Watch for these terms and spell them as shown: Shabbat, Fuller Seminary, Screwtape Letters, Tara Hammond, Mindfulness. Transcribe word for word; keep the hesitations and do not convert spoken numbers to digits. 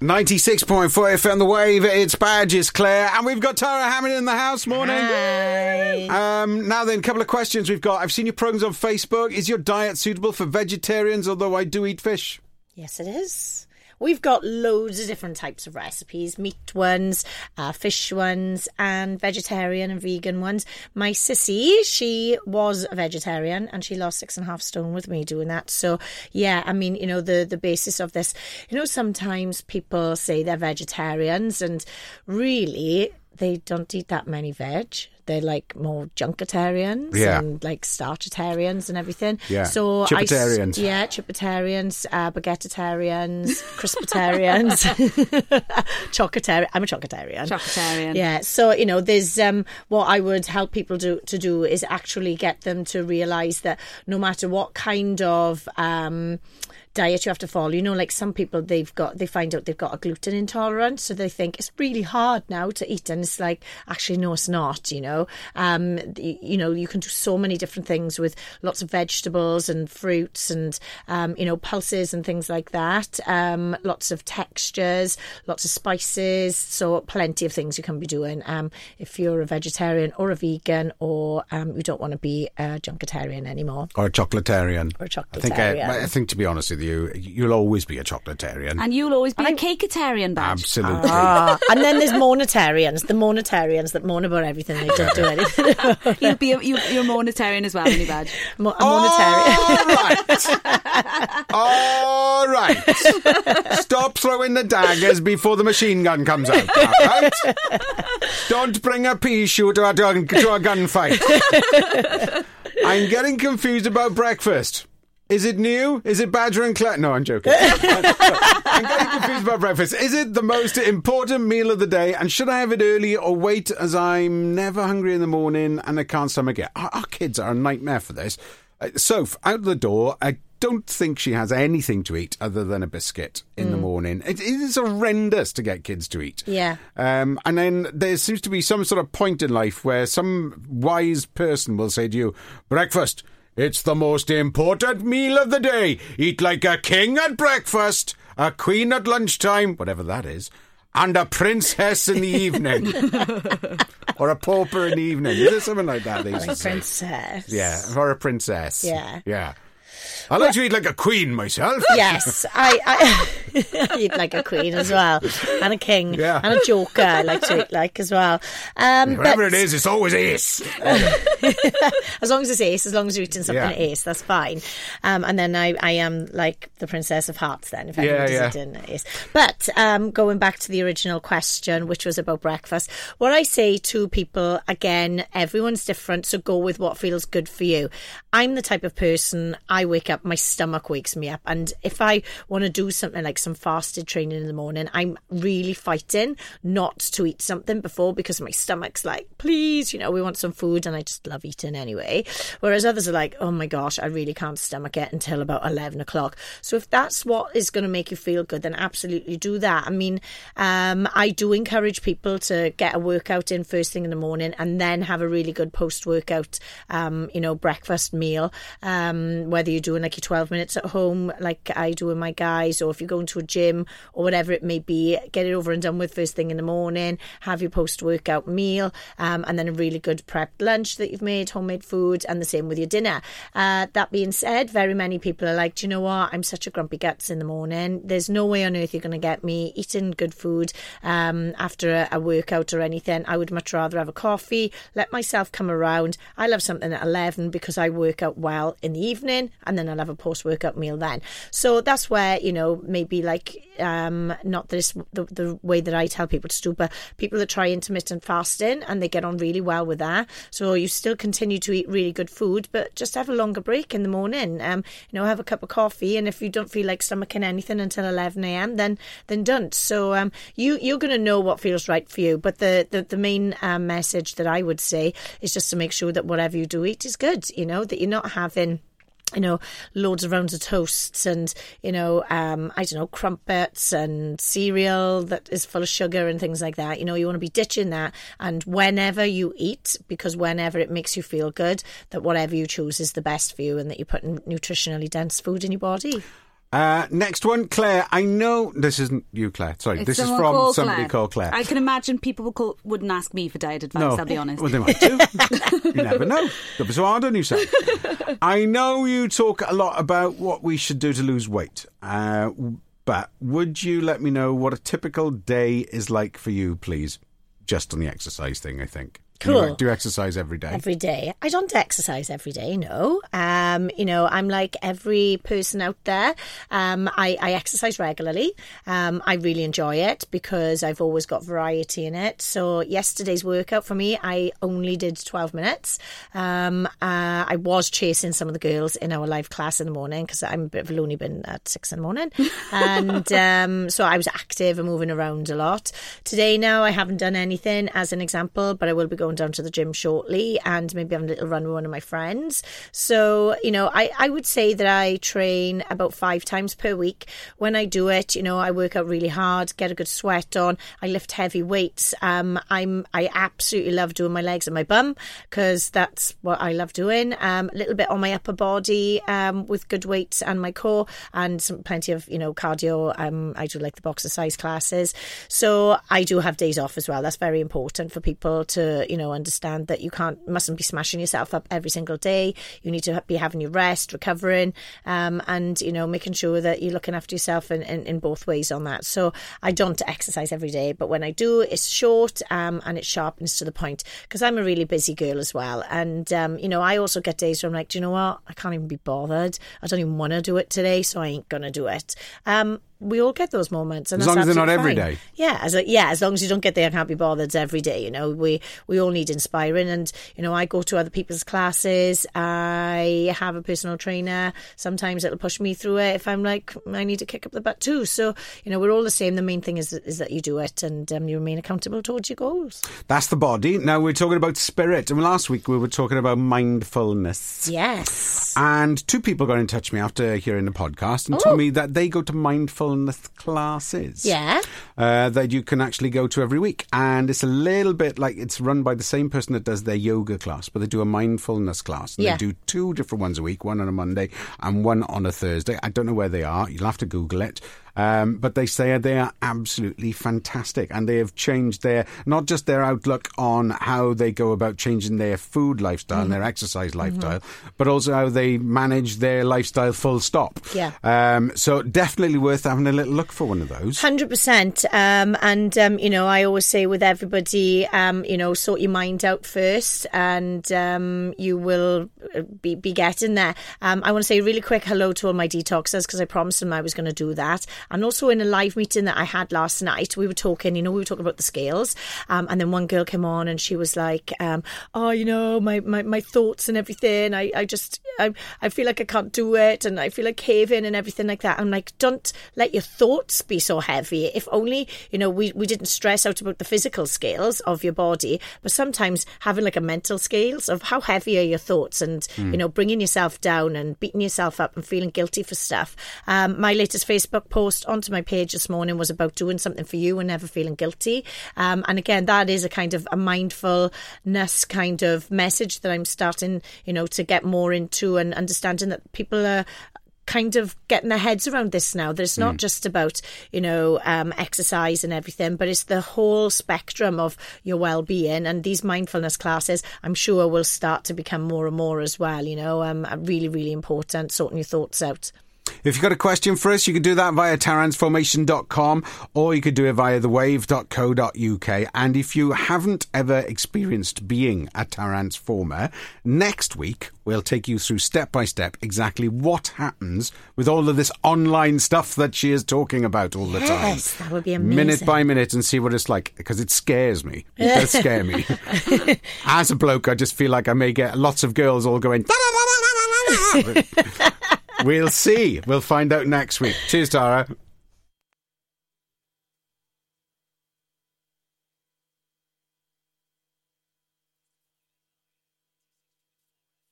ninety-six point four F M, The Wave, it's Badges, Claire, and we've got Tara Hammond in the house. Morning. Hi. Um, now then, a couple of questions we've got. I've seen your programmes on Facebook. Is your diet suitable for vegetarians, although I do eat fish? Yes, it is. We've got loads of different types of recipes, meat ones, uh, fish ones, and vegetarian and vegan ones. My sissy, she was a vegetarian and she lost six and a half stone with me doing that. So, yeah, I mean, you know, the, the basis of this, you know, sometimes people say they're vegetarians and really they don't eat that many veg. They're like more junketarians yeah. and like starchetarians and everything. Yeah. So Chipitarians. I, yeah, Chipitarians, uh, baguettetarians, crispitarians, chocotarian. I'm a chocotarian. Chocotarian. Yeah. So, you know, there's um, what I would help people do, to do is actually get them to realise that no matter what kind of um, diet you have to follow, you know, like some people, they've got, they find out they've got a gluten intolerance. So they think it's really hard now to eat. And it's like, actually, no, it's not, you know. Um, you know, you can do so many different things with lots of vegetables and fruits and, um, you know, pulses and things like that. Um, lots of textures, lots of spices. So plenty of things you can be doing um, if you're a vegetarian or a vegan or um, you don't want to be a junketarian anymore. Or a chocolatarian. Or a chocolatarian. I think, I, I think, to be honest with you, you'll always be a chocolatarian. And you'll always be and a cakeitarian, Badge. Absolutely. Ah. And then there's monetarians, the monetarians that moan about everything they do. Do anything. You'll be a, you're, you're a monetarian as well, aren't you, Badge? I'm a monetarian. All right. All right. Stop throwing the daggers before the machine gun comes out. All right? Don't bring a pea shooter to, to a gunfight. I'm getting confused about breakfast. Is it new? Is it Badger and Claire? No, I'm joking. I'm getting confused about breakfast. Is it the most important meal of the day? And should I have it early or wait as I'm never hungry in the morning and I can't stomach it? Our, our kids are a nightmare for this. Uh, Soph, out the door, I don't think she has anything to eat other than a biscuit in mm. the morning. It, it is horrendous to get kids to eat. Yeah. Um, and then there seems to be some sort of point in life where some wise person will say to you, breakfast. It's the most important meal of the day. Eat like a king at breakfast, a queen at lunchtime, whatever that is, and a princess in the evening. Or a pauper in the evening. Is it something like that? Or a princess. Yeah, or a princess. Yeah. Yeah. I like well, to eat like a queen myself. Yes, I, I eat like a queen as well, and a king, yeah. and a joker. I like to eat like as well. Um, Whatever but, it is, it's always ace. As long as it's ace, as long as you're eating something yeah. ace, that's fine. Um, and then I, I am like the Princess of Hearts. Then, if anyone's yeah, yeah. eating ace. But um, going back to the original question, which was about breakfast, what I say to people again, everyone's different, so go with what feels good for you. I'm the type of person I wake up. My stomach wakes me up, and if I want to do something like some fasted training in the morning, I'm really fighting not to eat something before because my stomach's like, please, you know, we want some food, and I just love eating anyway. Whereas others are like, oh my gosh, I really can't stomach it until about eleven o'clock. So if that's what is going to make you feel good, then absolutely do that. I mean, um, I do encourage people to get a workout in first thing in the morning and then have a really good post-workout, um, you know, breakfast meal, um, whether you're doing a like your twelve minutes at home like I do with my guys, or if you're going to a gym or whatever it may be, get it over and done with first thing in the morning, have your post-workout meal, um, and then a really good prepped lunch that you've made, homemade food, and the same with your dinner. Uh, that being said, very many people are like, do you know what, I'm such a grumpy guts in the morning, there's no way on earth you're going to get me eating good food um, after a, a workout or anything. I would much rather have a coffee, let myself come around. I love something at eleven because I work out well in the evening, and then I'll have a post-workout meal then. So that's where, you know, maybe like um, not this the, the way that I tell people to do, but people that try intermittent fasting and they get on really well with that. So you still continue to eat really good food, but just have a longer break in the morning. Um, you know, have a cup of coffee, and if you don't feel like stomaching anything until eleven a m, then then don't. So um, you you're going to know what feels right for you. But the the, the main um, message that I would say is just to make sure that whatever you do eat is good. You know, that you're not having, you know, loads of rounds of toasts and, you know, um, I don't know, crumpets and cereal that is full of sugar and things like that. You know, you want to be ditching that. And whenever you eat, because whenever it makes you feel good, that whatever you choose is the best for you and that you're putting nutritionally dense food in your body. Uh, next one, Claire. I know this isn't you, Claire. Sorry, it's this is from somebody Claire. called Claire. I can imagine people would call, wouldn't ask me for diet advice, no. I'll be honest. Well, they might too. You never know. Don't be so hard on yourself. I know you talk a lot about what we should do to lose weight, uh, but would you let me know what a typical day is like for you, please? Just on the exercise thing, I think. Cool. Do you, do you exercise every day? Every day. I don't exercise every day, no. Um, you know, I'm like every person out there. Um, I, I exercise regularly. Um, I really enjoy it because I've always got variety in it. So yesterday's workout for me, I only did twelve minutes. Um, uh, I was chasing some of the girls in our live class in the morning because I'm a bit of a loony bin at six in the morning. And um, so I was active and moving around a lot. Today now, I haven't done anything as an example, but I will be going down to the gym shortly and maybe having a little run with one of my friends. So, you know, I, I would say that I train about five times per week. When I do it, you know, I work out really hard, get a good sweat on, I lift heavy weights. Um, I'm I absolutely love doing my legs and my bum because that's what I love doing. Um, a little bit on my upper body um, with good weights and my core and some plenty of, you know, cardio. Um, I do like the boxer size classes. So I do have days off as well. That's very important for people to, you know, understand that you can't, mustn't be smashing yourself up every single day. You need to be having your rest, recovering, um, and, you know, making sure that you're looking after yourself in, in, in both ways on that. So I don't exercise every day, but when I do, it's short um, and it sharpens to the point because I'm a really busy girl as well. And, um, you know, I also get days where I'm like, do you know what? I can't even be bothered. I don't even want to do it today, so I ain't going to do it. Um, We all get those moments. And as long as they're not every day. Yeah, as a, yeah, as long as you don't get the I can't be bothered every day. You know, we, we all need inspiring. And, you know, I go to other people's classes. I have a personal trainer. Sometimes it'll push me through it if I'm like, I need to kick up the butt too. So, you know, we're all the same. The main thing is, is that you do it and um, you remain accountable towards your goals. That's the body. Now we're talking about spirit. And last week we were talking about mindfulness. Yes. And two people got in touch with me after hearing the podcast and oh. told me that they go to mindfulness classes. Yeah. Uh, that you can actually go to every week. And it's a little bit like it's run by the same person that does their yoga class, but they do a mindfulness class. And yeah. They do two different ones a week, one on a Monday and one on a Thursday. I don't know where they are. You'll have to Google it. Um, but they say they are absolutely fantastic and they have changed their, not just their outlook on how they go about changing their food lifestyle mm. and their exercise lifestyle, mm-hmm. but also how they manage their lifestyle full stop. Yeah. Um, so definitely worth having a little look for one of those. one hundred percent. Um, and, um, you know, I always say with everybody, um, you know, sort your mind out first and um, you will be, be getting there. Um, I want to say a really quick hello to all my detoxers because I promised them I was going to do that. And also in a live meeting that I had last night, we were talking, you know, we were talking about the scales. Um, and then one girl came on and she was like, um, oh, you know, my, my, my thoughts and everything. I, I just, I, I feel like I can't do it. And I feel like caving and everything like that. I'm like, don't let your thoughts be so heavy. If only, you know, we, we didn't stress out about the physical scales of your body. But sometimes having like a mental scales of how heavy are your thoughts and, mm. you know, bringing yourself down and beating yourself up and feeling guilty for stuff. Um, my latest Facebook post onto my page this morning was about doing something for you and never feeling guilty. Um, and again, that is a kind of a mindfulness kind of message that I'm starting, you know, to get more into and understanding that people are kind of getting their heads around this now, that it's not mm. just about, you know, um, exercise and everything, but it's the whole spectrum of your well-being. And these mindfulness classes, I'm sure, will start to become more and more as well, you know, um, really, really important, sorting your thoughts out. If you've got a question for us, you can do that via tara ansformation dot com or you could do it via the wave dot co dot U K. And if you haven't ever experienced being a Taransformer, next week we'll take you through step by step exactly what happens with all of this online stuff that she is talking about all the yes, time. Yes, that would be amazing. Minute by minute and see what it's like, because it scares me. It does scare me. As a bloke, I just feel like I may get lots of girls all going... We'll see. We'll find out next week. Cheers, Tara.